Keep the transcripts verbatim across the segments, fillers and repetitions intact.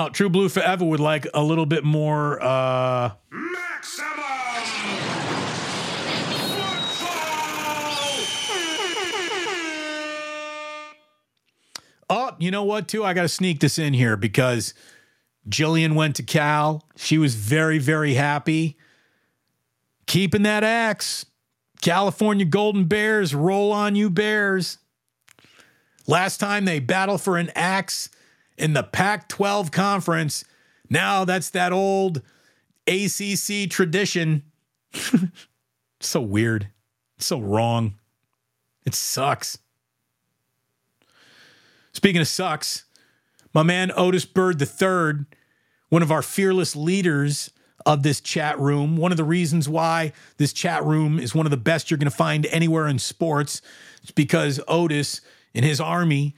uh, True Blue Forever would like a little bit more. Uh, Maximum football. Oh, you know what, too? I got to sneak this in here because Jillian went to Cal. She was very, very happy. Keeping that axe. California Golden Bears, roll on you Bears. Last time they battled for an axe in the Pac twelve conference. Now that's that old A C C tradition. So weird. So wrong. It sucks. Speaking of sucks, my man Otis Bird the third, one of our fearless leaders of this chat room. One of the reasons why this chat room is one of the best you're going to find anywhere in sports is because Otis and his army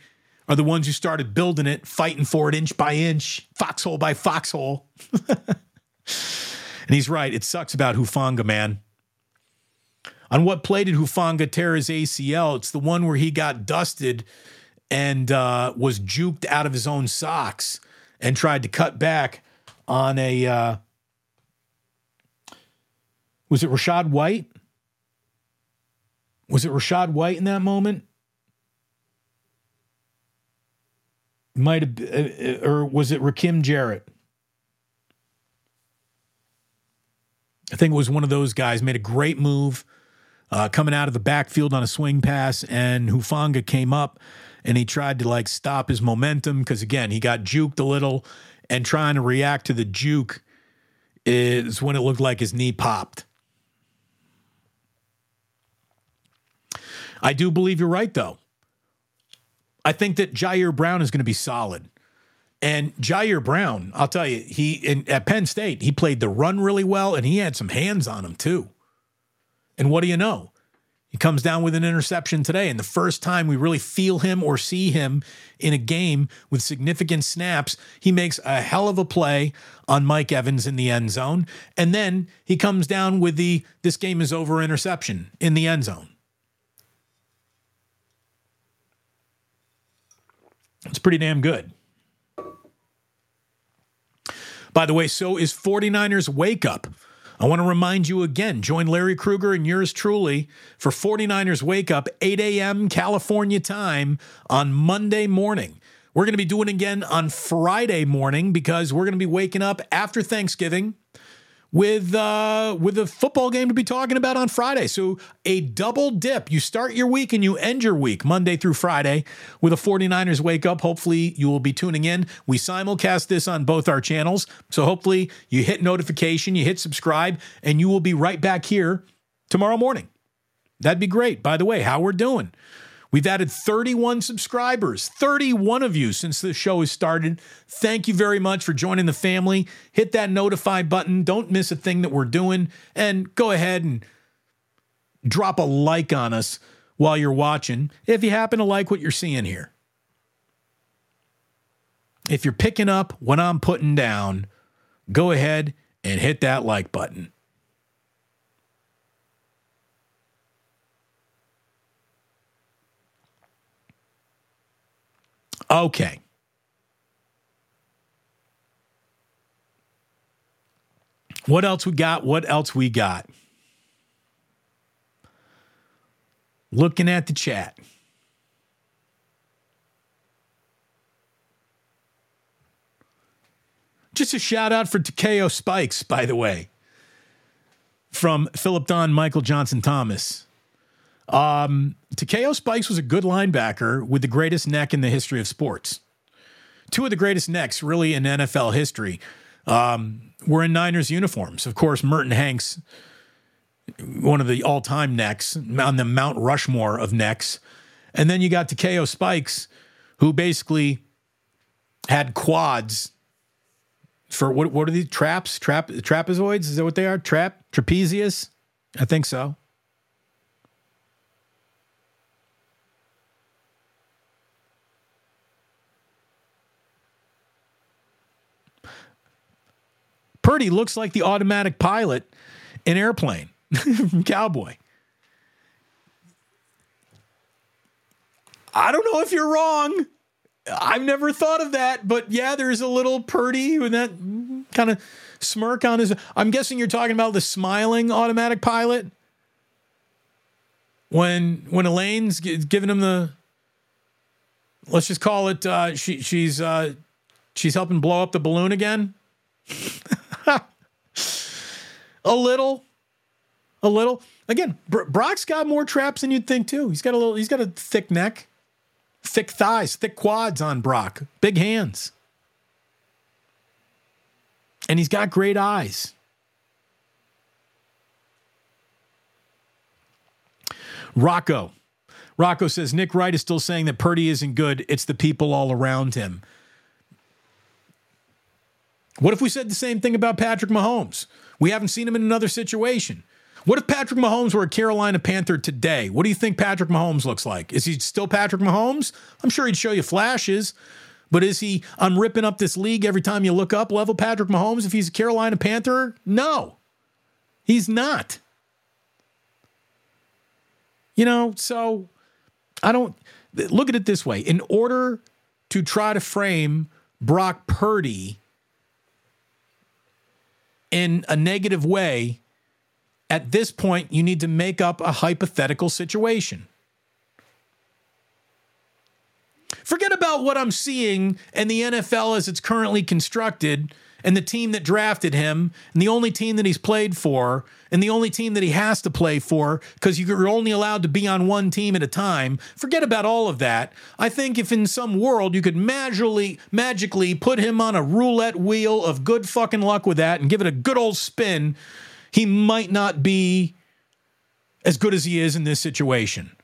are the ones who started building it, fighting for it inch by inch, foxhole by foxhole. And he's right. It sucks about Hufanga, man. On what play did Hufanga tear his A C L? It's the one where he got dusted and uh, was juked out of his own socks and tried to cut back on a... Uh, Was it Rashad White? Was it Rashad White in that moment? Might have, or was it Rakim Jarrett? I think it was one of those guys. Made a great move uh, coming out of the backfield on a swing pass, and Hufanga came up and he tried to like stop his momentum because again he got juked a little, and trying to react to the juke is when it looked like his knee popped. I do believe you're right, though. I think that Jair Brown is going to be solid. And Jair Brown, I'll tell you, he in, at Penn State, he played the run really well, and he had some hands on him, too. And what do you know? He comes down with an interception today, and the first time we really feel him or see him in a game with significant snaps, he makes a hell of a play on Mike Evans in the end zone, and then he comes down with the "this game is over" interception in the end zone. It's pretty damn good. By the way, so is forty-niners Wake Up. I want to remind you again, join Larry Kruger and yours truly for forty-niners Wake Up, eight a.m. California time on Monday morning. We're going to be doing it again on Friday morning because we're going to be waking up after Thanksgiving with uh, with a football game to be talking about on Friday. So a double dip. You start your week and you end your week Monday through Friday with a forty-niners Wake Up. Hopefully you will be tuning in. We simulcast this on both our channels. So hopefully you hit notification, you hit subscribe, and you will be right back here tomorrow morning. That'd be great. By the way, how we're doing. We've added thirty-one subscribers, thirty-one of you since the show has started. Thank you very much for joining the family. Hit that notify button. Don't miss a thing that we're doing. And go ahead and drop a like on us while you're watching, if you happen to like what you're seeing here. If you're picking up what I'm putting down, go ahead and hit that like button. Okay. What else we got? What else we got? Looking at the chat. Just a shout out for Takeo Spikes, by the way, from Philip Don, Michael Johnson, Thomas. Um, Takeo Spikes was a good linebacker with the greatest neck in the history of sports. Two of the greatest necks really in N F L history um, were in Niners uniforms. Of course, Merton Hanks, one of the all-time necks on the Mount Rushmore of necks. And then you got Takeo Spikes, who basically had quads for what, what are these traps? Trap, trapezoids? Is that what they are? Trap? Trapezius? I think so. Purdy looks like the automatic pilot in Airplane from Cowboy. I don't know if you're wrong. I've never thought of that, but yeah, there's a little Purdy with that kind of smirk on his. I'm guessing you're talking about the smiling automatic pilot when when Elaine's giving him the. Let's just call it. Uh, she she's uh, she's helping blow up the balloon again. a little, a little. Again, Br- Brock's got more traps than you'd think too. He's got a little. He's got a thick neck. Thick thighs, thick quads on Brock, big hands. And he's got great eyes. Rocco. Rocco says, Nick Wright is still saying that Purdy isn't good. It's the people all around him. What if we said the same thing about Patrick Mahomes? We haven't seen him in another situation. What if Patrick Mahomes were a Carolina Panther today? What do you think Patrick Mahomes looks like? Is he still Patrick Mahomes? I'm sure he'd show you flashes, but is he, I'm ripping up this league every time you look up level Patrick Mahomes if he's a Carolina Panther? No, he's not. You know, so I don't, look at it this way. In order to try to frame Brock Purdy in a negative way, at this point, you need to make up a hypothetical situation. Forget about what I'm seeing and the N F L as it's currently constructed and the team that drafted him and the only team that he's played for and the only team that he has to play for because you're only allowed to be on one team at a time. Forget about all of that. I think if in some world you could magically, magically put him on a roulette wheel of good fucking luck with that and give it a good old spin, he might not be as good as he is in this situation.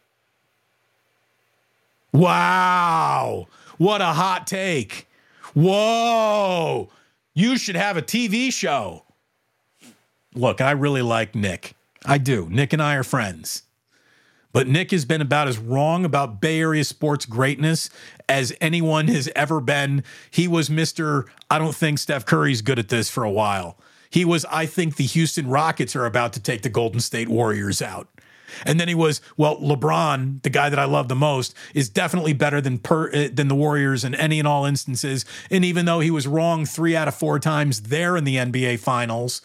Wow. What a hot take. Whoa. You should have a T V show. Look, I really like Nick. I do. Nick and I are friends. But Nick has been about as wrong about Bay Area sports greatness as anyone has ever been. He was Mister I don't think Steph Curry's good at this for a while. He was, I think the Houston Rockets are about to take the Golden State Warriors out. And then he was, well, LeBron, the guy that I love the most, is definitely better than per, than the Warriors in any and all instances. And even though he was wrong three out of four times there in the N B A Finals,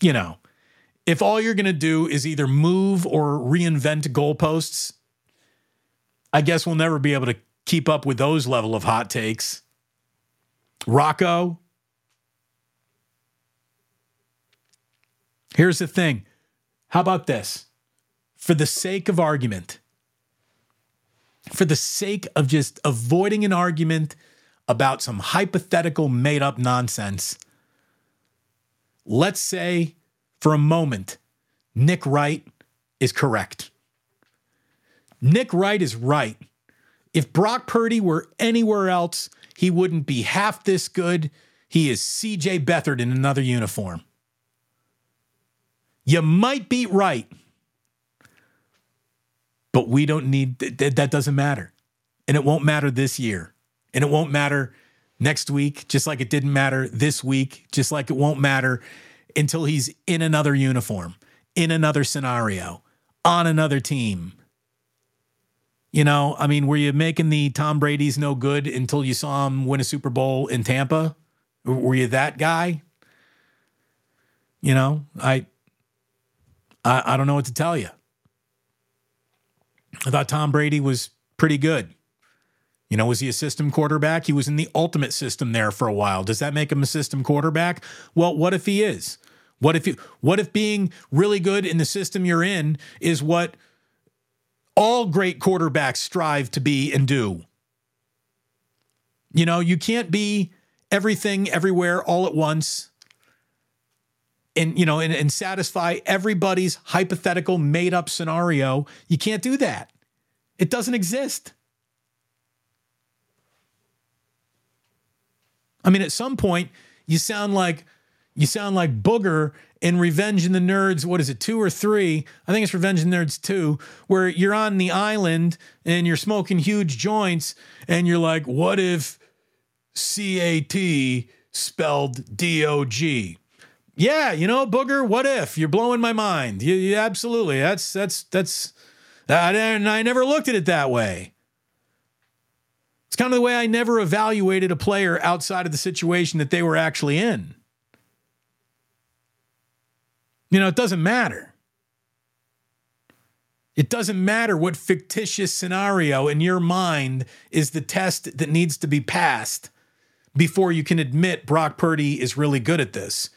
you know, if all you're going to do is either move or reinvent goalposts, I guess we'll never be able to keep up with those level of hot takes. Rocco. Here's the thing. How about this? For the sake of argument, for the sake of just avoiding an argument about some hypothetical made-up nonsense, let's say for a moment, Nick Wright is correct. Nick Wright is right. If Brock Purdy were anywhere else, he wouldn't be half this good. He is C J Beathard in another uniform. You might be right, but we don't need, th- that doesn't matter. And it won't matter this year. And it won't matter next week, just like it didn't matter this week, just like it won't matter until he's in another uniform, in another scenario, on another team. You know, I mean, were you making the Tom Brady's no good until you saw him win a Super Bowl in Tampa? Were you that guy? You know, I... I don't know what to tell you. I thought Tom Brady was pretty good. You know, was he a system quarterback? He was in the ultimate system there for a while. Does that make him a system quarterback? Well, what if he is? What if you, what if being really good in the system you're in is what all great quarterbacks strive to be and do? You know, you can't be everything, everywhere, all at once. And, you know, and, and satisfy everybody's hypothetical made-up scenario. You can't do that. It doesn't exist. I mean, at some point, you sound like you sound like Booger in Revenge of the Nerds. What is it, two or three? I think it's Revenge of the Nerds two, where you're on the island and you're smoking huge joints, and you're like, "What if C A T spelled D O G?" Yeah, you know, Booger, what if? You're blowing my mind. You, you absolutely. That's, that's, that's, I, I never looked at it that way. It's kind of the way I never evaluated a player outside of the situation that they were actually in. You know, it doesn't matter. It doesn't matter what fictitious scenario in your mind is the test that needs to be passed before you can admit Brock Purdy is really good at this.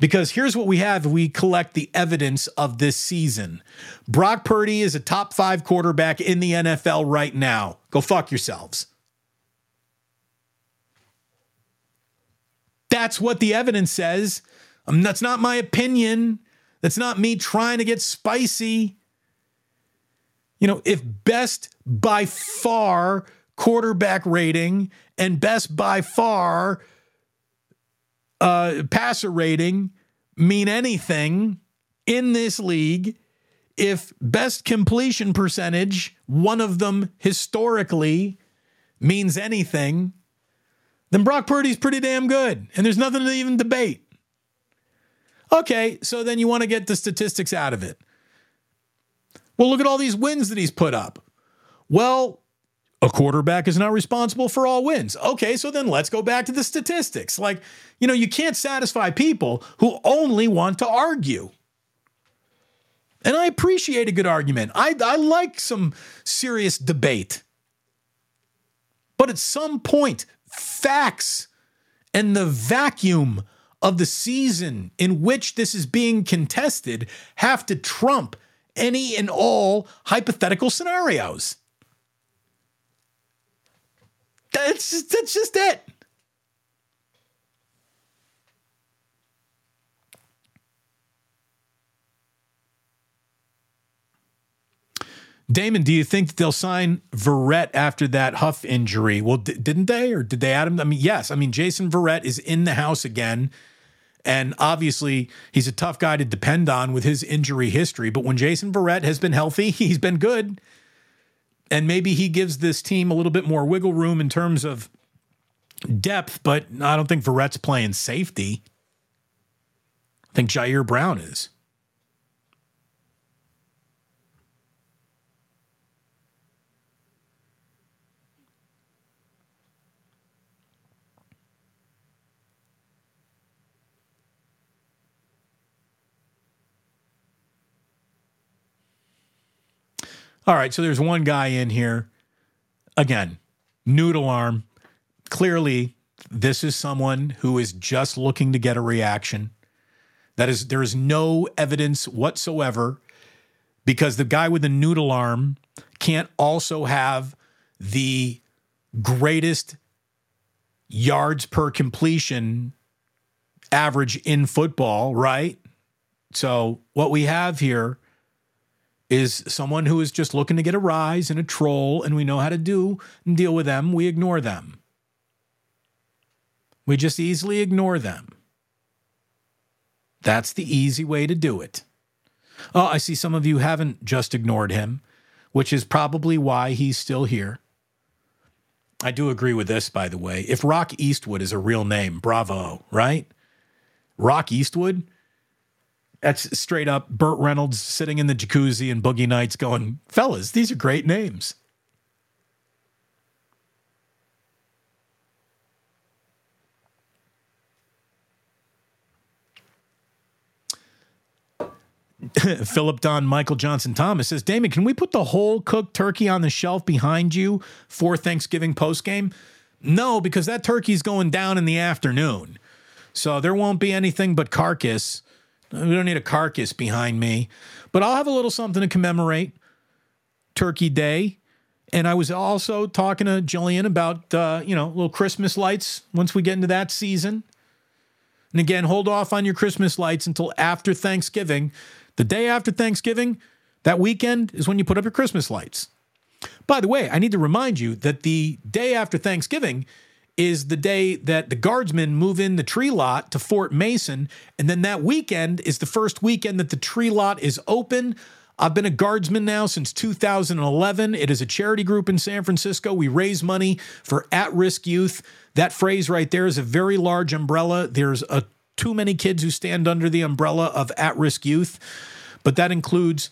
Because here's what we have if we collect the evidence of this season. Brock Purdy is a top five quarterback in the N F L right now. Go fuck yourselves. That's what the evidence says. I mean, that's not my opinion. That's not me trying to get spicy. You know, if best by far quarterback rating and best by far uh, passer rating mean anything in this league, if best completion percentage, one of them historically, means anything, then Brock Purdy's pretty damn good. And there's nothing to even debate. Okay, so then you want to get the statistics out of it. Well, look at all these wins that he's put up. Well, a quarterback is not responsible for all wins. Okay, so then let's go back to the statistics. Like, you know, you can't satisfy people who only want to argue. And I appreciate a good argument. I, I like some serious debate. But at some point, facts and the vacuum of the season in which this is being contested have to trump any and all hypothetical scenarios. That's just, that's just it. Damon, do you think that they'll sign Verrett after that Huff injury? Well, d- didn't they? Or did they add him? I mean, yes. I mean, Jason Verrett is in the house again. And obviously, he's a tough guy to depend on with his injury history. But when Jason Verrett has been healthy, he's been good. And maybe he gives this team a little bit more wiggle room in terms of depth. But I don't think Verrett's playing safety. I think Jair Brown is. All right, so there's one guy in here, again, noodle arm. Clearly, this is someone who is just looking to get a reaction. That is, there is no evidence whatsoever because the guy with the noodle arm can't also have the greatest yards per completion average in football, right? So what we have here is someone who is just looking to get a rise and a troll, and we know how to do and deal with them. We ignore them. We just easily ignore them. That's the easy way to do it. Oh, I see some of you haven't just ignored him, which is probably why he's still here. I do agree with this, by the way. If Rock Eastwood is a real name, bravo, right? Rock Eastwood? That's straight up Burt Reynolds sitting in the jacuzzi and Boogie Nights going, fellas, these are great names. Philip Don, Michael Johnson, Thomas says, Damon, can we put the whole cooked turkey on the shelf behind you for Thanksgiving postgame? No, because that turkey's going down in the afternoon. So there won't be anything but carcass. We don't need a carcass behind me, but I'll have a little something to commemorate Turkey Day. And I was also talking to Jillian about, uh, you know, little Christmas lights once we get into that season. And again, hold off on your Christmas lights until after Thanksgiving. The day after Thanksgiving, that weekend is when you put up your Christmas lights. By the way, I need to remind you that the day after Thanksgiving is the day that the guardsmen move in the tree lot to Fort Mason. And then that weekend is the first weekend that the tree lot is open. I've been a guardsman now since two thousand eleven. It is a charity group in San Francisco. We raise money for at-risk youth. That phrase right there is a very large umbrella. There's a, too many kids who stand under the umbrella of at-risk youth, but that includes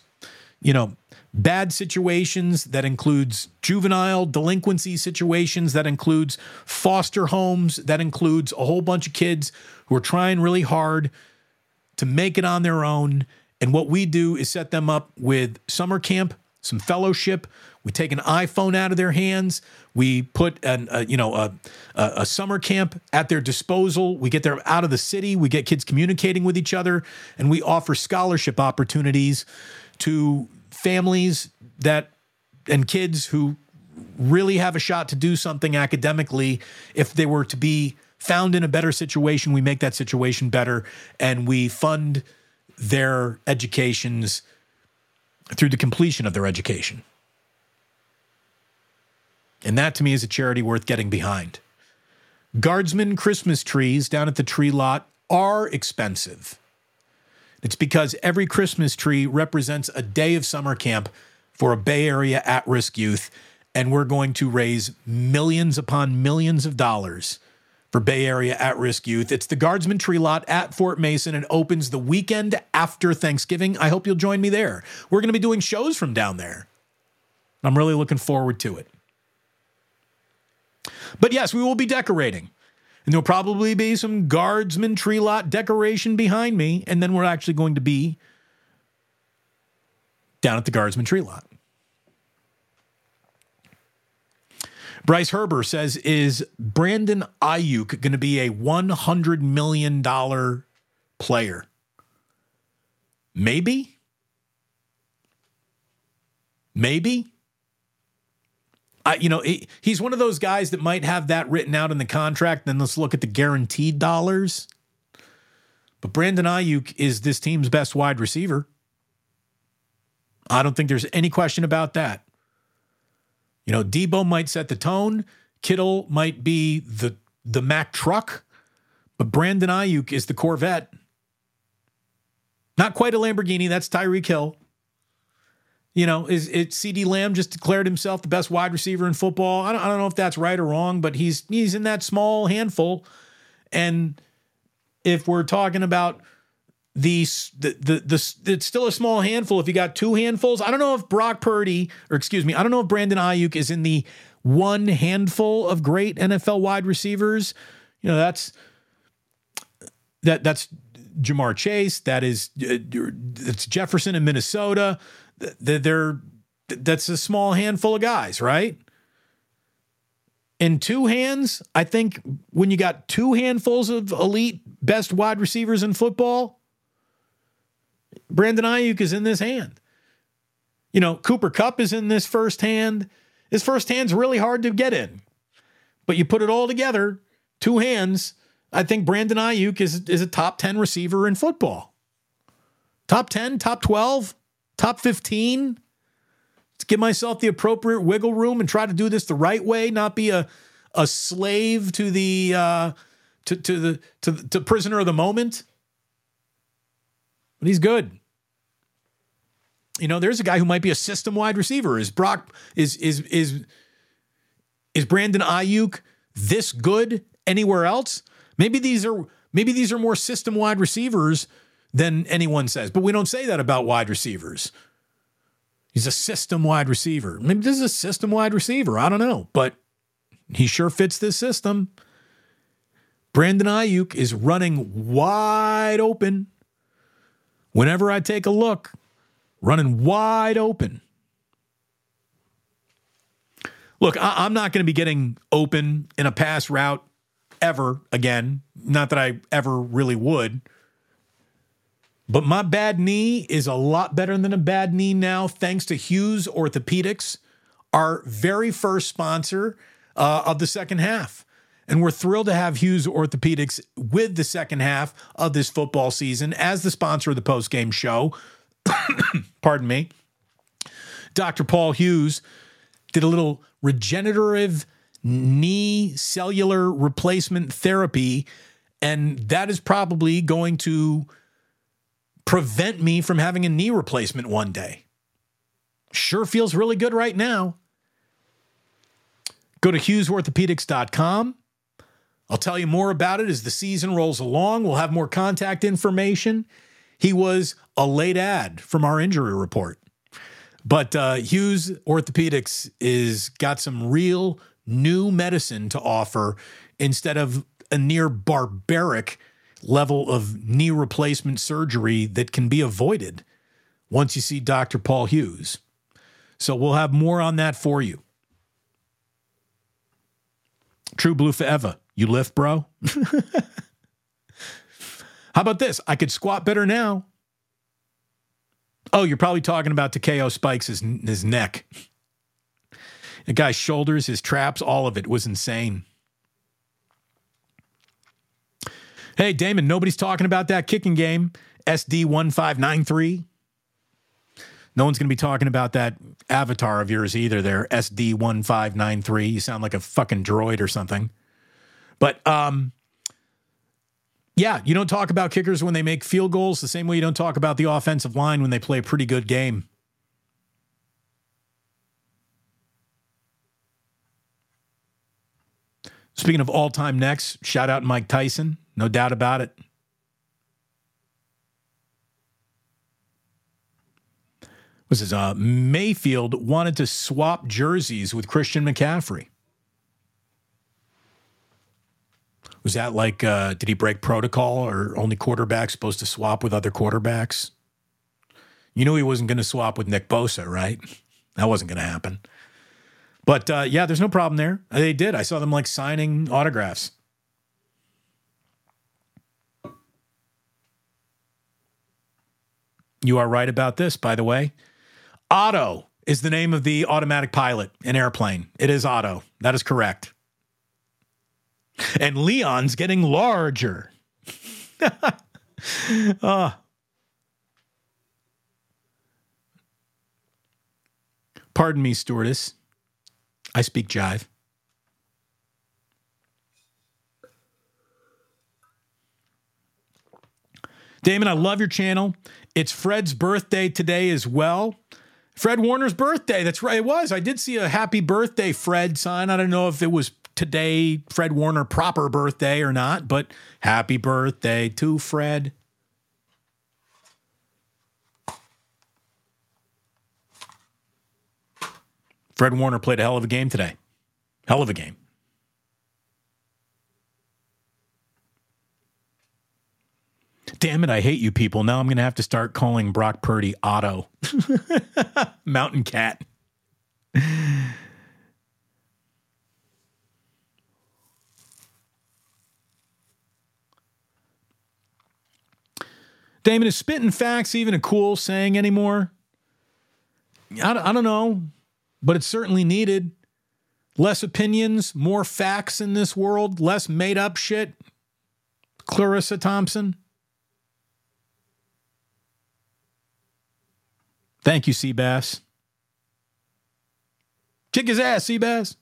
you know, bad situations, that includes juvenile delinquency situations, that includes foster homes, that includes a whole bunch of kids who are trying really hard to make it on their own. And what we do is set them up with summer camp, some fellowship. We take an iPhone out of their hands. We put an, a, you know, a, a, a summer camp at their disposal. We get them out of the city. We get kids communicating with each other, and we offer scholarship opportunities to families that and kids who really have a shot to do something academically. If they were to be found in a better situation, we make that situation better, and we fund their educations through the completion of their education. And that, to me, is a charity worth getting behind. Guardsman Christmas trees down at the tree lot are expensive. It's because every Christmas tree represents a day of summer camp for a Bay Area at-risk youth, and we're going to raise millions upon millions of dollars for Bay Area at-risk youth. It's the Guardsman Tree Lot at Fort Mason, and opens the weekend after Thanksgiving. I hope you'll join me there. We're going to be doing shows from down there. I'm really looking forward to it. But yes, we will be decorating, and there'll probably be some Guardsman Tree Lot decoration behind me, and then we're actually going to be down at the Guardsman Tree Lot. Bryce Herber says, is Brandon Ayuk going to be a one hundred million dollars player? Maybe. Maybe. I, you know, he, he's one of those guys that might have that written out in the contract. Then let's look at the guaranteed dollars. But Brandon Ayuk is this team's best wide receiver. I don't think there's any question about that. You know, Debo might set the tone. Kittle might be the the Mack truck, but Brandon Ayuk is the Corvette. Not quite a Lamborghini. That's Tyreek Hill. You know, is it CeeDee Lamb just declared himself the best wide receiver in football? I don't, I don't know if that's right or wrong, but he's he's in that small handful. And if we're talking about The the, the the it's still a small handful if you got two handfuls. I don't know if Brock Purdy, or excuse me, I don't know if Brandon Ayuk is in the one handful of great N F L wide receivers. You know, that's that that's Jamar Chase. That is it's Jefferson in Minnesota. They're, that's a small handful of guys, right? In two hands, I think when you got two handfuls of elite best wide receivers in football, Brandon Ayuk is in this hand. You know, Cooper Kupp is in this first hand. His first hand's really hard to get in. But you put it all together, two hands, I think Brandon Ayuk is, is a top ten receiver in football. Top ten, top twelve, top fifteen. Let's give myself the appropriate wiggle room and try to do this the right way, not be a, a slave to the uh, to, to the to, to prisoner of the moment. But he's good. You know, there's a guy who might be a system-wide receiver. Is Brock is is is is Brandon Ayuk this good anywhere else? Maybe these are maybe these are more system-wide receivers than anyone says. But we don't say that about wide receivers. He's a system-wide receiver. Maybe this is a system-wide receiver. I don't know, but he sure fits this system. Brandon Ayuk is running wide open. Whenever I take a look, running wide open. Look, I, I'm not going to be getting open in a pass route ever again. Not that I ever really would. But my bad knee is a lot better than a bad knee now, thanks to Hughes Orthopedics, our very first sponsor uh, of the second half. And we're thrilled to have Hughes Orthopedics with the second half of this football season as the sponsor of the postgame show. Pardon me. Doctor Paul Hughes did a little regenerative knee cellular replacement therapy, and that is probably going to prevent me from having a knee replacement one day. Sure feels really good right now. Go to hughes orthopedics dot com. I'll tell you more about it as the season rolls along. We'll have more contact information. He was a late ad from our injury report. But uh, Hughes Orthopedics is got some real new medicine to offer instead of a near barbaric level of knee replacement surgery that can be avoided once you see Doctor Paul Hughes. So we'll have more on that for you. True blue forever. You lift, bro. How about this? I could squat better now. Oh, you're probably talking about Takeo Spikes, his, his neck. The guy's shoulders, his traps, all of it was insane. Hey, Damon, nobody's talking about that kicking game. S D one five nine three. No one's going to be talking about that avatar of yours either there, S D one five nine three. You sound like a fucking droid or something. But, um, yeah, you don't talk about kickers when they make field goals the same way you don't talk about the offensive line when they play a pretty good game. Speaking of all-time necks, shout out Mike Tyson. No doubt about it. This is uh, Mayfield wanted to swap jerseys with Christian McCaffrey. Was that like, uh, did he break protocol, or only quarterbacks supposed to swap with other quarterbacks? You knew he wasn't going to swap with Nick Bosa, right? That wasn't going to happen. But uh, yeah, there's no problem there. They did. I saw them like signing autographs. You are right about this, by the way. Otto is the name of the automatic pilot in Airplane. It is Otto. That is correct. And Leon's getting larger. uh. Pardon me, stewardess. I speak jive. Damon, I love your channel. It's Fred's birthday today as well. Fred Warner's birthday. That's right. It was. I did see a happy birthday, Fred sign. I don't know if it was today, Fred Warner proper birthday or not, but happy birthday to Fred. Fred Warner played a hell of a game today. Hell of a game. Damn it, I hate you people. Now I'm going to have to start calling Brock Purdy Otto. Mountain Cat. Damon, is spitting facts even a cool saying anymore? I don't know, but it's certainly needed. Less opinions, more facts in this world, less made-up shit. Clarissa Thompson. Thank you, Seabass. Kick his ass, Seabass.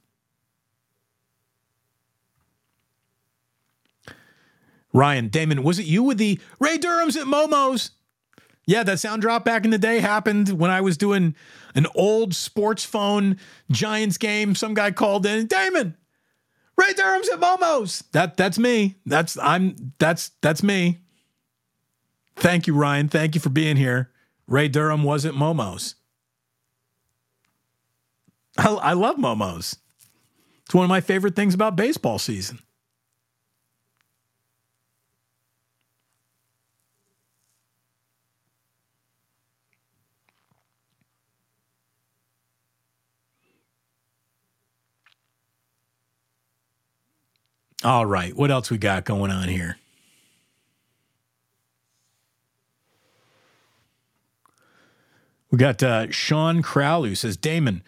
Ryan, Damon, was it you with the Ray Durham's at Momo's? Yeah, that sound drop back in the day happened when I was doing an old sports phone Giants game. Some guy called in, Damon, Ray Durham's at Momo's. That that's me. That's I'm that's that's me. Thank you, Ryan. Thank you for being here. Ray Durham was at Momo's. I, I love Momo's. It's one of my favorite things about baseball season. All right, what else we got going on here? We got uh, Sean Crowley who says, Damon,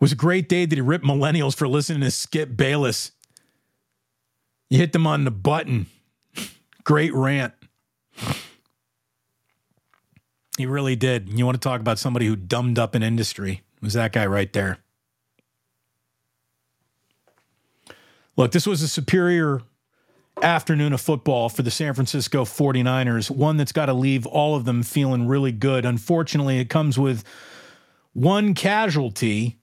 was a great day that he ripped millennials for listening to Skip Bayless. You hit them on the button. Great rant. He really did. You want to talk about somebody who dumbed up an industry. It was that guy right there. Look, this was a superior afternoon of football for the San Francisco forty-niners, one that's got to leave all of them feeling really good. Unfortunately, it comes with one casualty.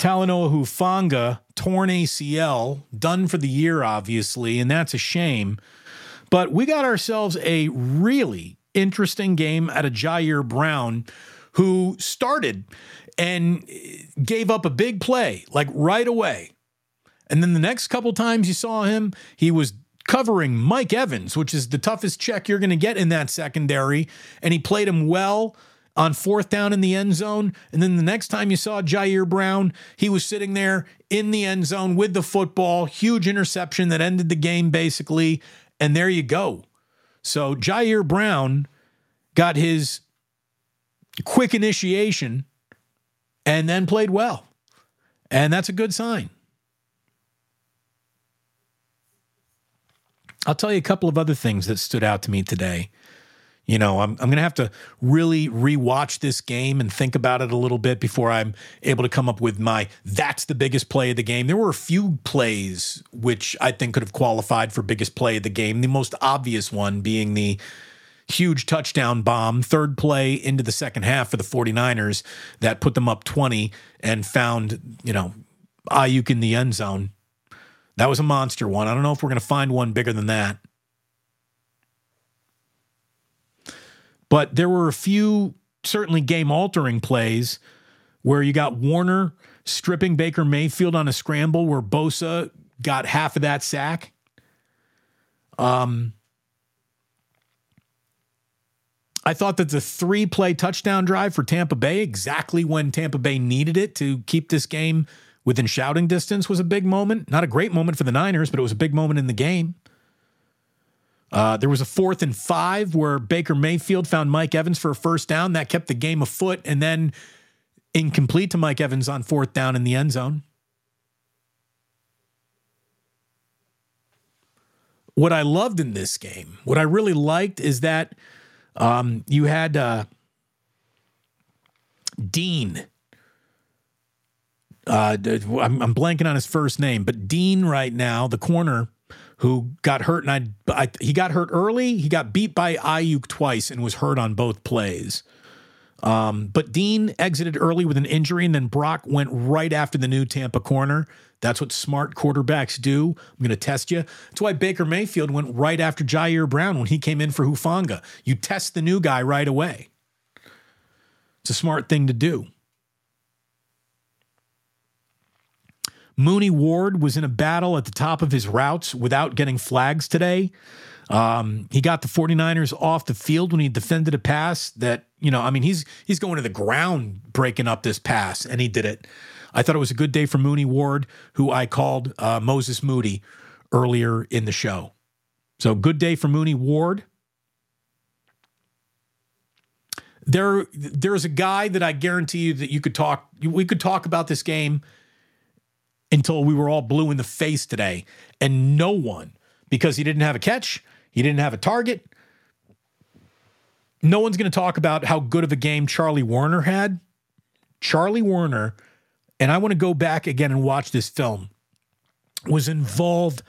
Talanoa Hufanga, torn A C L, done for the year, obviously, and that's a shame. But we got ourselves a really interesting game out of Jair Brown, who started and gave up a big play, like right away. And then the next couple times you saw him, he was covering Mike Evans, which is the toughest check you're going to get in that secondary. And he played him well on fourth down in the end zone. And then the next time you saw Jair Brown, he was sitting there in the end zone with the football, huge interception that ended the game basically. And there you go. So Jair Brown got his quick initiation and then played well. And that's a good sign. I'll tell you a couple of other things that stood out to me today. You know, I'm I'm going to have to really rewatch this game and think about it a little bit before I'm able to come up with my, that's the biggest play of the game. There were a few plays which I think could have qualified for biggest play of the game. The most obvious one being the huge touchdown bomb, third play into the second half for the 49ers that put them up twenty and found, you know, Ayuk in the end zone. That was a monster one. I don't know if we're going to find one bigger than that. But there were a few certainly game-altering plays where you got Warner stripping Baker Mayfield on a scramble where Bosa got half of that sack. Um, I thought that the three-play touchdown drive for Tampa Bay, exactly when Tampa Bay needed it to keep this game within shouting distance, was a big moment. Not a great moment for the Niners, but it was a big moment in the game. Uh, there was a fourth and five where Baker Mayfield found Mike Evans for a first down. That kept the game afoot and then incomplete to Mike Evans on fourth down in the end zone. What I loved in this game, what I really liked is that um, you had uh, Dean. Uh, I'm, I'm blanking on his first name, but Dean right now, the corner, who got hurt, and I, I he got hurt early. He got beat by Ayuk twice and was hurt on both plays. Um, but Dean exited early with an injury, and then Brock went right after the new Tampa corner. That's what smart quarterbacks do. I'm going to test you. That's why Baker Mayfield went right after Jair Brown when he came in for Hufanga. You test the new guy right away. It's a smart thing to do. Mooney Ward was in a battle at the top of his routes without getting flags today. Um, he got the 49ers off the field when he defended a pass that, you know, I mean, he's he's going to the ground breaking up this pass, and he did it. I thought it was a good day for Mooney Ward, who I called uh, Moses Moody earlier in the show. So good day for Mooney Ward. There, There's a guy that I guarantee you that you could talk, we could talk about this game until we were all blue in the face today. And no one, because he didn't have a catch, he didn't have a target, no one's going to talk about how good of a game Charlie Warner had. Charlie Warner, and I want to go back again and watch this film, was involved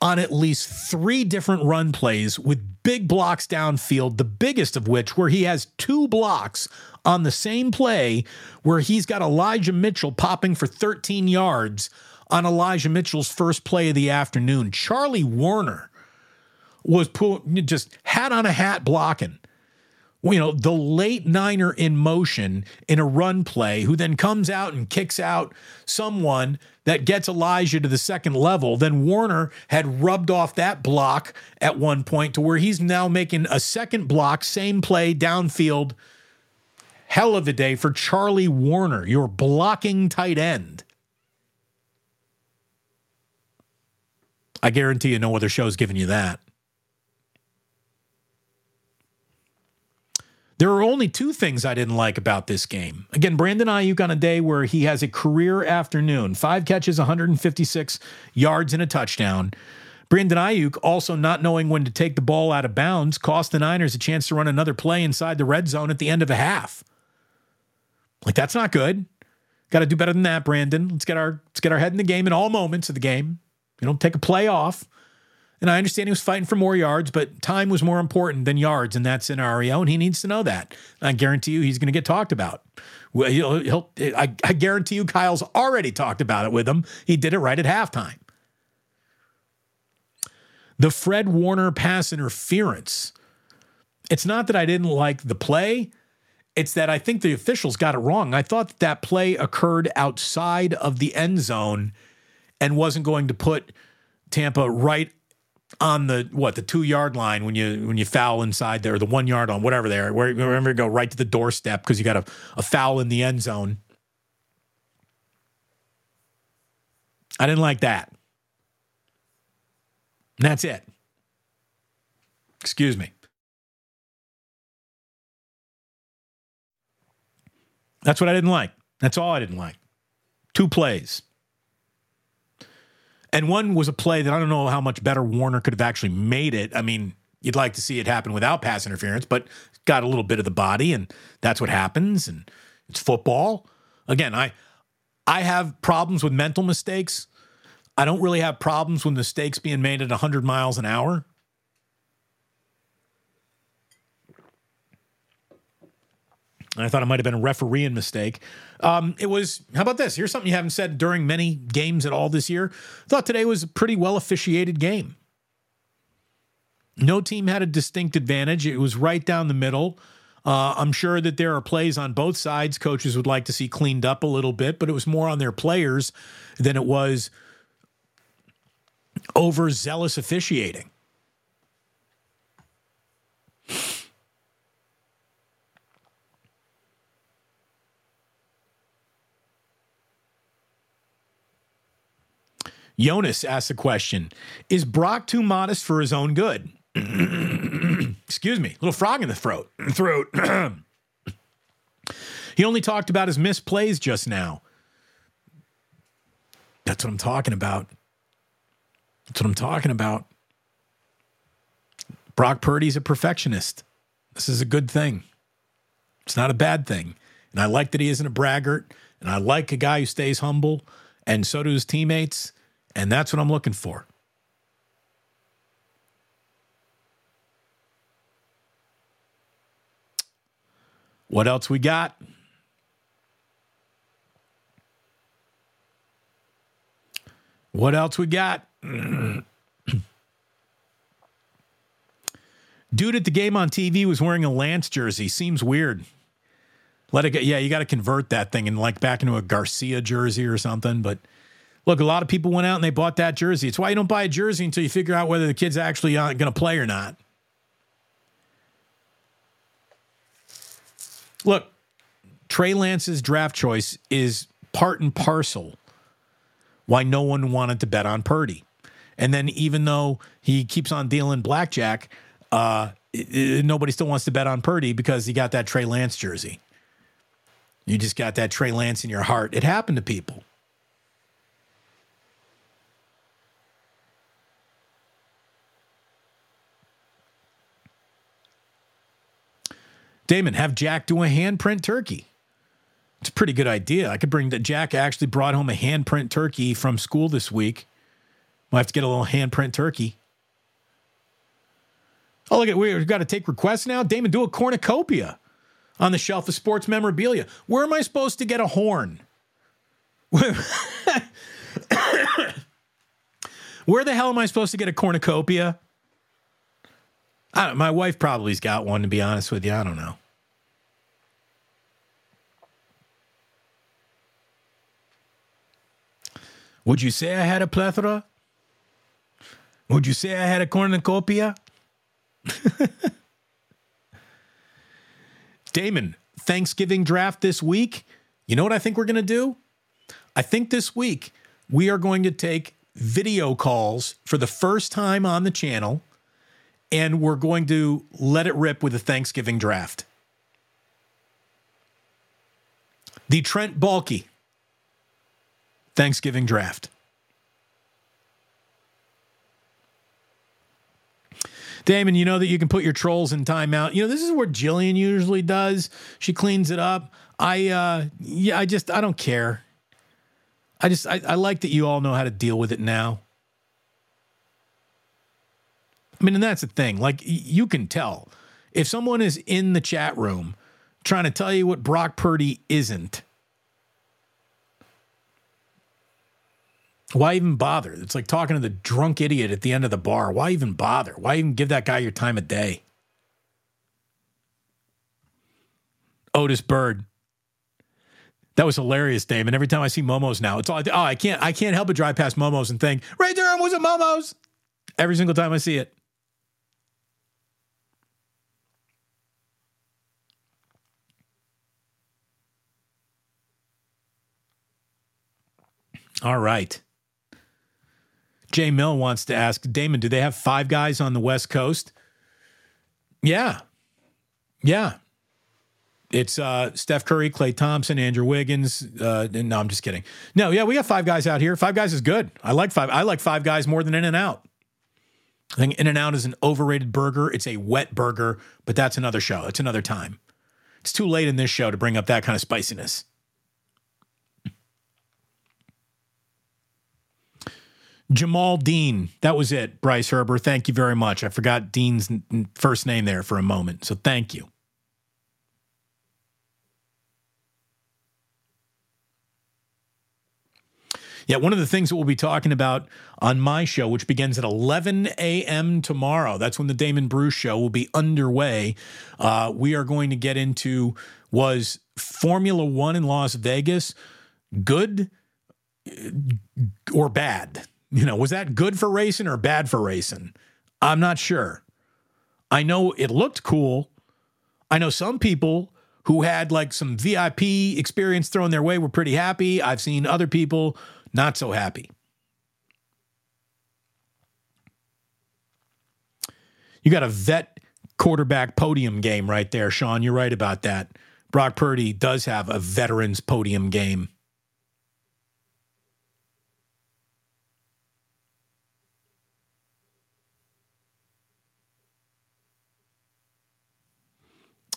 on at least three different run plays with big blocks downfield, the biggest of which where he has two blocks on the same play where he's got Elijah Mitchell popping for thirteen yards on Elijah Mitchell's first play of the afternoon. Charlie Warner was pull, just hat on a hat blocking. You know, the late Niner in motion in a run play, who then comes out and kicks out someone that gets Elijah to the second level. Then Warner had rubbed off that block at one point to where he's now making a second block, same play, downfield. Hell of a day for Charlie Warner, your blocking tight end. I guarantee you no other show's giving you that. There are only two things I didn't like about this game. Again, Brandon Ayuk on a day where he has a career afternoon, five catches, one hundred fifty-six yards and a touchdown. Brandon Ayuk also not knowing when to take the ball out of bounds cost the Niners a chance to run another play inside the red zone at the end of a half. Like, that's not good. Got to do better than that, Brandon. Let's get our let's get our head in the game in all moments of the game. You don't take a play off. And I understand he was fighting for more yards, but time was more important than yards in that scenario, and he needs to know that. I guarantee you he's going to get talked about. He'll, he'll, I, I guarantee you Kyle's already talked about it with him. He did it right at halftime. The Fred Warner pass interference. It's not that I didn't like the play. It's that I think the officials got it wrong. I thought that, that play occurred outside of the end zone and wasn't going to put Tampa right on the, what, the two-yard line when you when you foul inside there, or the one-yard line, whatever there, where you go right to the doorstep because you got a, a foul in the end zone. I didn't like that. And that's it. Excuse me. That's what I didn't like. That's all I didn't like. Two plays. And one was a play that I don't know how much better Warner could have actually made it. I mean, you'd like to see it happen without pass interference, but got a little bit of the body, and that's what happens, and it's football. Again, I I have problems with mental mistakes. I don't really have problems with mistakes being made at one hundred miles an hour. I thought it might have been a refereeing mistake. Um, it was, how about this? Here's something you haven't said during many games at all this year. I thought today was a pretty well-officiated game. No team had a distinct advantage. It was right down the middle. Uh, I'm sure that there are plays on both sides coaches would like to see cleaned up a little bit, but it was more on their players than it was overzealous officiating. Jonas asked the question, is Brock too modest for his own good? Excuse me, little frog in the throat. throat. He only talked about his missed plays just now. That's what I'm talking about. That's what I'm talking about. Brock Purdy's a perfectionist. This is a good thing. It's not a bad thing. And I like that he isn't a braggart. And I like a guy who stays humble. And so do his teammates. And that's what I'm looking for. What else we got? What else we got? Dude at the game on T V was wearing a Lance jersey. Seems weird. Let it go. Yeah, you got to convert that thing and like back into a Garcia jersey or something, but look, a lot of people went out and they bought that jersey. It's why you don't buy a jersey until you figure out whether the kid's actually going to play or not. Look, Trey Lance's draft choice is part and parcel why no one wanted to bet on Purdy. And then even though he keeps on dealing blackjack, uh, it, it, nobody still wants to bet on Purdy because he got that Trey Lance jersey. You just got that Trey Lance in your heart. It happened to people. Damon, have Jack do a handprint turkey. It's a pretty good idea. I could bring that. Jack actually brought home a handprint turkey from school this week. Might have to get a little handprint turkey. Oh, look at we've got to take requests now. Damon, do a cornucopia on the shelf of sports memorabilia. Where am I supposed to get a horn? Where the hell am I supposed to get a cornucopia? I don't, my wife probably's got one, to be honest with you. I don't know. Would you say I had a plethora? Would you say I had a cornucopia? Damon, Thanksgiving draft this week. You know what I think we're going to do? I think this week we are going to take video calls for the first time on the channel, and we're going to let it rip with the Thanksgiving draft. The Trent Baalke Thanksgiving draft. Damon, you know that you can put your trolls in timeout. You know, this is where Jillian usually does. She cleans it up. I, uh, yeah, I just, I don't care. I just, I, I like that you all know how to deal with it now. I mean, and that's the thing. Like, you can tell. If someone is in the chat room trying to tell you what Brock Purdy isn't, why even bother? It's like talking to the drunk idiot at the end of the bar. Why even bother? Why even give that guy your time of day? Otis Bird. That was hilarious, Dave. And every time I see Momo's now, it's all I do. Oh, I can't, I can't help but drive past Momo's and think Ray Durham was at Momo's every single time I see it. All right. Jay Mill wants to ask, Damon, do they have five guys on the West Coast? Yeah. Yeah. It's uh, Steph Curry, Klay Thompson, Andrew Wiggins. Uh, no, I'm just kidding. No, yeah, we have five guys out here. Five guys is good. I like five. I like five guys more than In-N-Out. I think In-N-Out is an overrated burger. It's a wet burger, but that's another show. It's another time. It's too late in this show to bring up that kind of spiciness. Jamal Dean. That was it, Bryce Herber. Thank you very much. I forgot Dean's n- first name there for a moment, so thank you. Yeah, one of the things that we'll be talking about on my show, which begins at eleven a.m. tomorrow, that's when the Damon Bruce show will be underway. Uh, we are going to get into, was Formula One in Las Vegas good or bad? You know, was that good for racing or bad for racing? I'm not sure. I know it looked cool. I know some people who had like some V I P experience thrown their way were pretty happy. I've seen other people not so happy. You got a vet quarterback podium game right there, Sean. You're right about that. Brock Purdy does have a veterans podium game.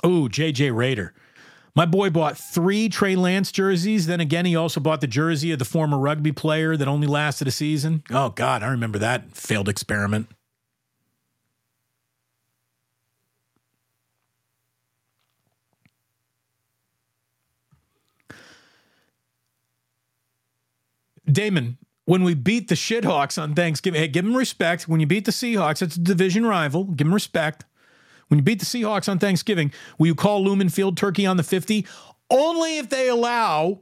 Oh, J J Rader. My boy bought three Trey Lance jerseys. Then again, he also bought the jersey of the former rugby player that only lasted a season. Oh, God, I remember that failed experiment. Damon, when we beat the Shithawks on Thanksgiving, hey, give them respect. When you beat the Seahawks, it's a division rival. Give them respect. When you beat the Seahawks on Thanksgiving, will you call Lumen Field turkey on the fifty? Only if they allow,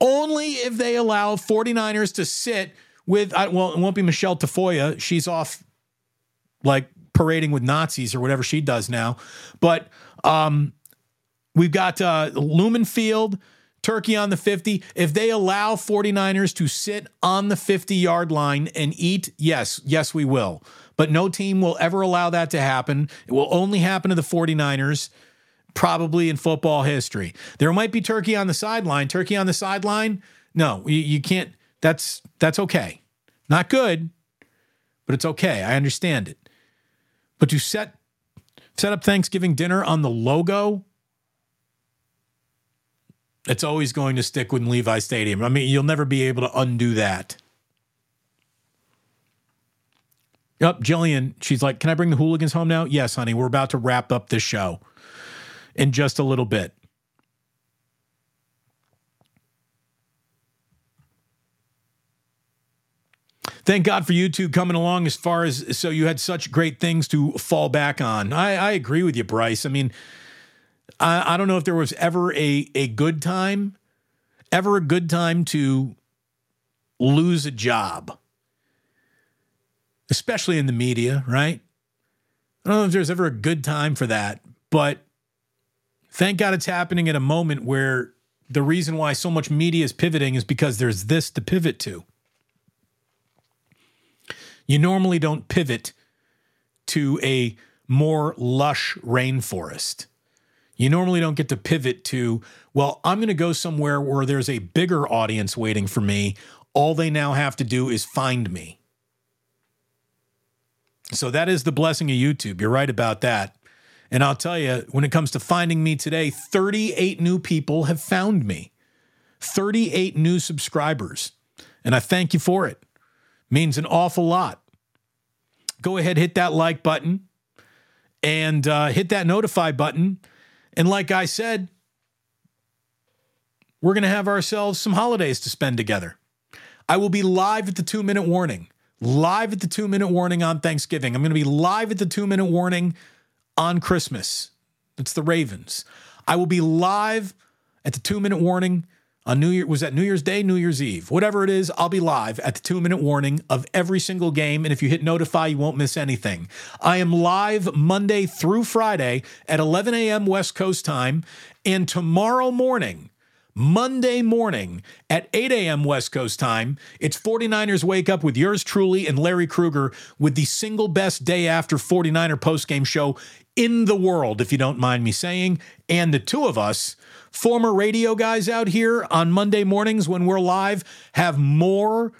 only if they allow 49ers to sit with, I, well, it won't be Michelle Tafoya. She's off like parading with Nazis or whatever she does now. But um, we've got uh, Lumen Field turkey on the fifty. If they allow 49ers to sit on the fifty-yard line and eat, yes, yes, we will. But no team will ever allow that to happen. It will only happen to the 49ers, probably in football history. There might be turkey on the sideline. Turkey on the sideline? No, you, you can't. That's that's okay. Not good, but it's okay. I understand it. But to set, set up Thanksgiving dinner on the logo, it's always going to stick with Levi Stadium. I mean, you'll never be able to undo that. Yep, Jillian, she's like, can I bring the hooligans home now? Yes, honey, we're about to wrap up this show in just a little bit. Thank God for YouTube coming along as far as, so you had such great things to fall back on. I, I agree with you, Bryce. I mean, I, I don't know if there was ever a, a good time, ever a good time to lose a job. Especially in the media, right? I don't know if there's ever a good time for that, but thank God it's happening at a moment where the reason why so much media is pivoting is because there's this to pivot to. You normally don't pivot to a more lush rainforest. You normally don't get to pivot to, well, I'm going to go somewhere where there's a bigger audience waiting for me. All they now have to do is find me. So that is the blessing of YouTube. You're right about that. And I'll tell you, when it comes to finding me today, thirty-eight new people have found me. thirty-eight new subscribers. And I thank you for it. Means an awful lot. Go ahead, hit that like button and uh, hit that notify button. And like I said, we're going to have ourselves some holidays to spend together. I will be live at the two-minute warning. Live at the two-minute warning on Thanksgiving. I'm going to be live at the two-minute warning on Christmas. It's the Ravens. I will be live at the two-minute warning on New Year. Was that New Year's Day, New Year's Eve? Whatever it is, I'll be live at the two-minute warning of every single game. And if you hit notify, you won't miss anything. I am live Monday through Friday at eleven a.m. West Coast time. And tomorrow morning, Monday morning at eight a.m. West Coast time, it's forty-niners Wake Up with yours truly and Larry Kruger with the single best day after forty-niner postgame show in the world, if you don't mind me saying. And the two of us, former radio guys out here on Monday mornings when we're live, have more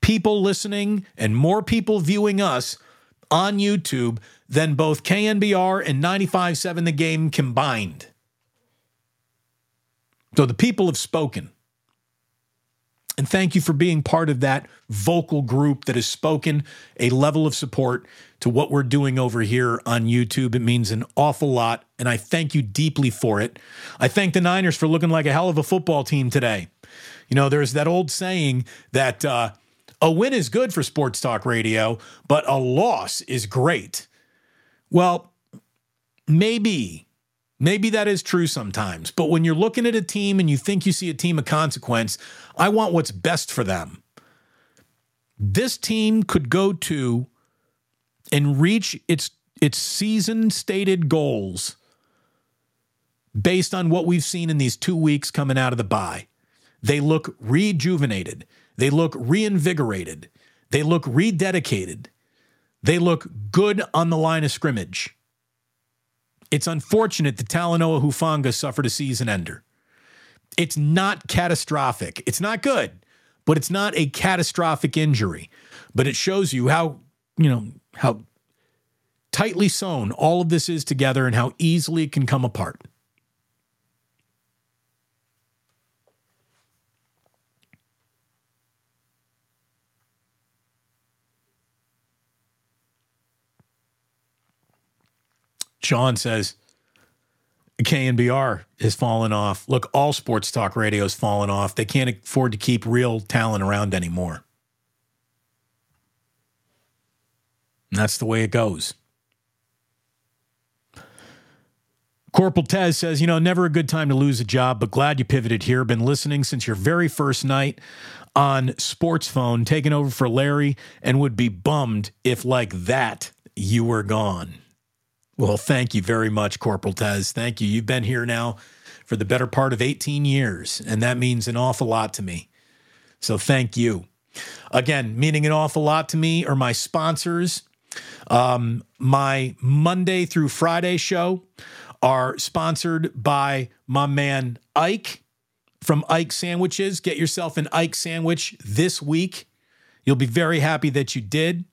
people listening and more people viewing us on YouTube than both K N B R and ninety-five point seven The Game combined. So the people have spoken. And thank you for being part of that vocal group that has spoken a level of support to what we're doing over here on YouTube. It means an awful lot, and I thank you deeply for it. I thank the Niners for looking like a hell of a football team today. You know, there's that old saying that uh, a win is good for sports talk radio, but a loss is great. Well, maybe... Maybe that is true sometimes, but when you're looking at a team and you think you see a team of consequence, I want what's best for them. This team could go to and reach its its season-stated goals based on what we've seen in these two weeks coming out of the bye. They look rejuvenated. They look reinvigorated. They look rededicated. They look good on the line of scrimmage. It's unfortunate that Talanoa Hufanga suffered a season ender. It's not catastrophic. It's not good, but it's not a catastrophic injury. But it shows you how, you know, how tightly sewn all of this is together and how easily it can come apart. Sean says, K N B R has fallen off. Look, all sports talk radio has fallen off. They can't afford to keep real talent around anymore. And that's the way it goes. Corporal Tez says, you know, never a good time to lose a job, but glad you pivoted here. Been listening since your very first night on Sports Phone, taking over for Larry, and would be bummed if like that you were gone. Well, thank you very much, Corporal Tez. Thank you. You've been here now for the better part of eighteen years, and that means an awful lot to me. So thank you. Again, meaning an awful lot to me are my sponsors. Um, my Monday through Friday show are sponsored by my man Ike from Ike Sandwiches. Get yourself an Ike sandwich this week. You'll be very happy that you did.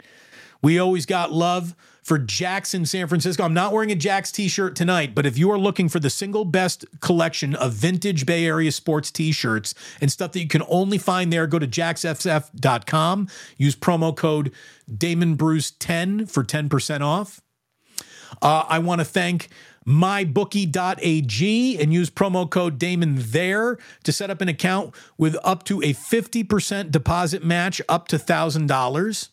We always got love for Jax in San Francisco. I'm not wearing a Jax t-shirt tonight, but if you are looking for the single best collection of vintage Bay Area sports t-shirts and stuff that you can only find there, go to jax f f dot com. Use promo code Damon Bruce ten for ten percent off. Uh, I want to thank my bookie dot a g and use promo code Damon there to set up an account with up to a fifty percent deposit match up to one thousand dollars.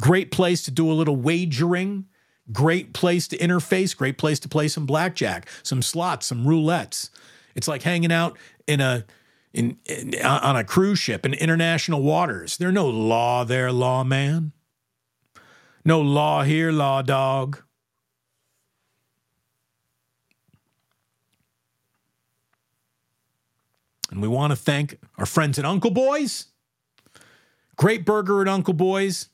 Great place to do a little wagering, great place to interface, great place to play some blackjack, some slots, some roulettes. It's like hanging out in a in, in on a cruise ship in international waters. There are no law there, law man. No law here, law dog. And we want to thank our friends at Uncle Boy's. Great burger at Uncle Boy's.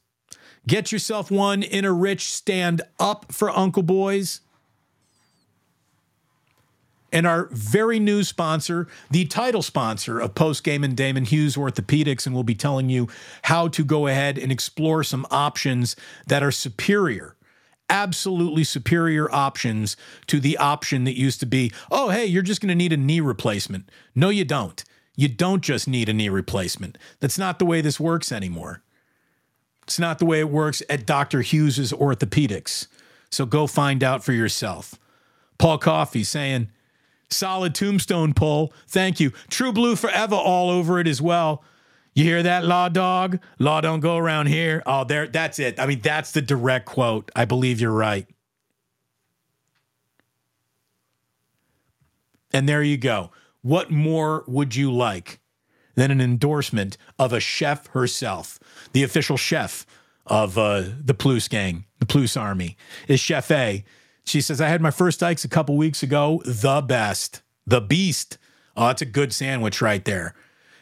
Get yourself one in a rich, stand up for Uncle Boys. And our very new sponsor, the title sponsor of Post Game and Damon, Hughes Orthopedics, and we'll be telling you how to go ahead and explore some options that are superior, absolutely superior options to the option that used to be, oh, hey, you're just going to need a knee replacement. No, you don't. You don't just need a knee replacement. That's not the way this works anymore. It's not the way it works at Doctor Hughes' Orthopedics. So go find out for yourself. Paul Coffey saying, solid tombstone pull. Thank you. True Blue Forever all over it as well. You hear that, law dog? Law don't go around here. Oh, there. That's it. I mean, that's the direct quote. I believe you're right. And there you go. What more would you like than an endorsement of a chef herself, the official chef of uh, the Plus gang, the Plus Army, is Chef A. She says, I had my first Ike's a couple weeks ago. The best. The beast. Oh, it's a good sandwich right there.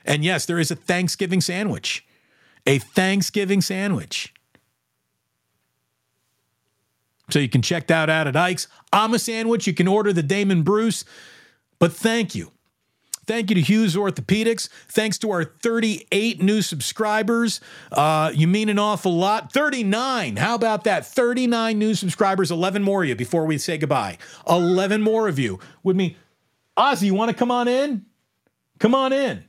And yes, there is a Thanksgiving sandwich. A Thanksgiving sandwich. So you can check that out at Ike's. I'm a sandwich. You can order the Damon Bruce. But thank you. Thank you to Hughes Orthopedics. Thanks to our thirty-eight new subscribers. Uh, you mean an awful lot. thirty-nine. How about that? thirty-nine new subscribers. eleven more of you before we say goodbye. eleven more of you would mean... Ozzy, you want to come on in? Come on in.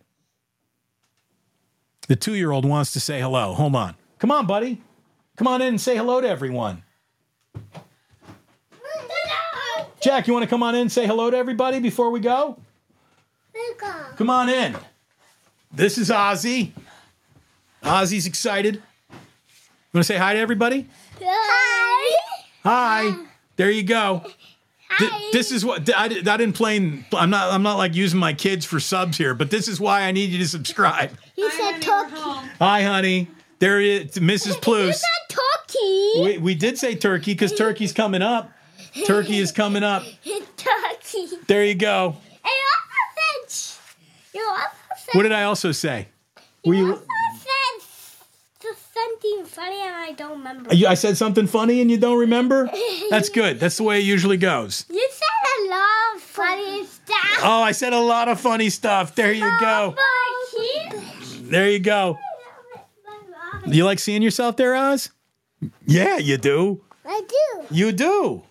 The two-year-old wants to say hello. Hold on. Come on, buddy. Come on in and say hello to everyone. Jack, you want to come on in and say hello to everybody before we go? Come on in. This is Ozzy. Ozzy's excited. You want to say hi to everybody? Hi. Hi. There you go. Th- this is what I, I didn't play. In, I'm not. I'm not like using my kids for subs here. But this is why I need you to subscribe. You said turkey. Hi, honey. There is Missus Plus. You said turkey. We, we did say turkey because turkey's coming up. Turkey is coming up. Turkey. There you go. And you also said. You also said. What did I also say? You Were you also said something funny and I don't remember. I said something funny and you don't remember? That's good. That's the way it usually goes. You said a lot of funny stuff. Oh, I said a lot of funny stuff. There you go. There you go. You like seeing yourself there, Oz? Yeah, you do. I do. You do.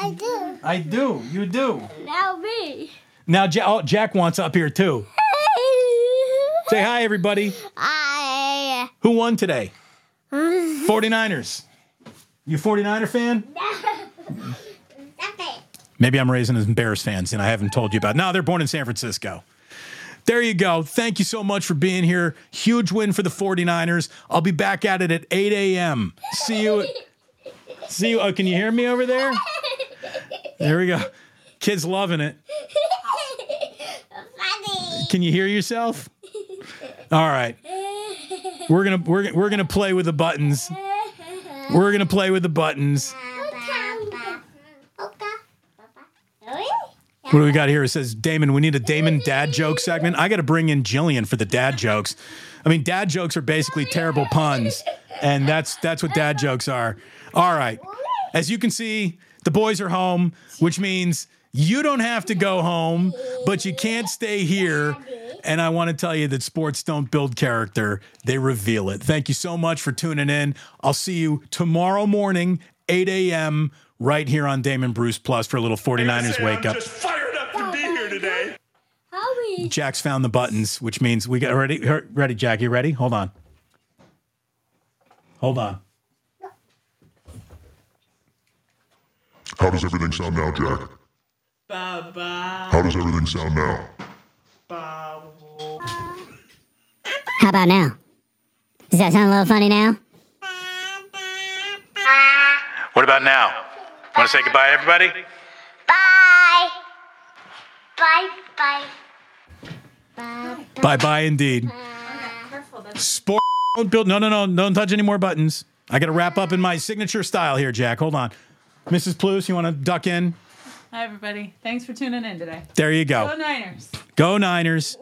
I do. I do. You do. Now me. Now Jack, oh, Jack wants up here too. Say hi, everybody. Hi. Who won today? forty-niners. You a forty-niner fan? No. Maybe I'm raising as Bears fans and I haven't told you about it. No, they're born in San Francisco. There you go. Thank you so much for being here. Huge win for the forty-niners. I'll be back at it at eight a.m. See you. At, see you. Oh, can you hear me over there? There we go. Kids loving it. Funny. Can you hear yourself? All right. We're gonna we're we're gonna play with the buttons. We're going to play with the buttons. What do we got here? It says, Damon, we need a Damon dad joke segment. I got to bring in Jillian for the dad jokes. I mean, dad jokes are basically terrible puns, and that's that's what dad jokes are. All right. As you can see, the boys are home, which means you don't have to go home, but you can't stay here. And I want to tell you that sports don't build character. They reveal it. Thank you so much for tuning in. I'll see you tomorrow morning, eight a.m., right here on Damon Bruce Plus for a little forty-niners Wake Up. I'm just fired up to be here today. Jack's found the buttons, which means we got ready. Ready, Jack, you ready? Hold on. Hold on. How does everything sound now, Jack? Ba-ba. How does everything sound now? How about now? Does that sound a little funny now? What about now? Want to say goodbye, everybody? Bye. Bye, bye. Bye, bye. Bye, bye, indeed. Sport. Don't build. No, no, no. Don't touch any more buttons. I got to wrap up in my signature style here, Jack. Hold on. Missus Plus, you want to duck in? Hi, everybody. Thanks for tuning in today. There you go. Go Niners. Go Niners.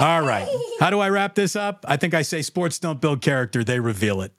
All right. How do I wrap this up? I think I say sports don't build character. They reveal it.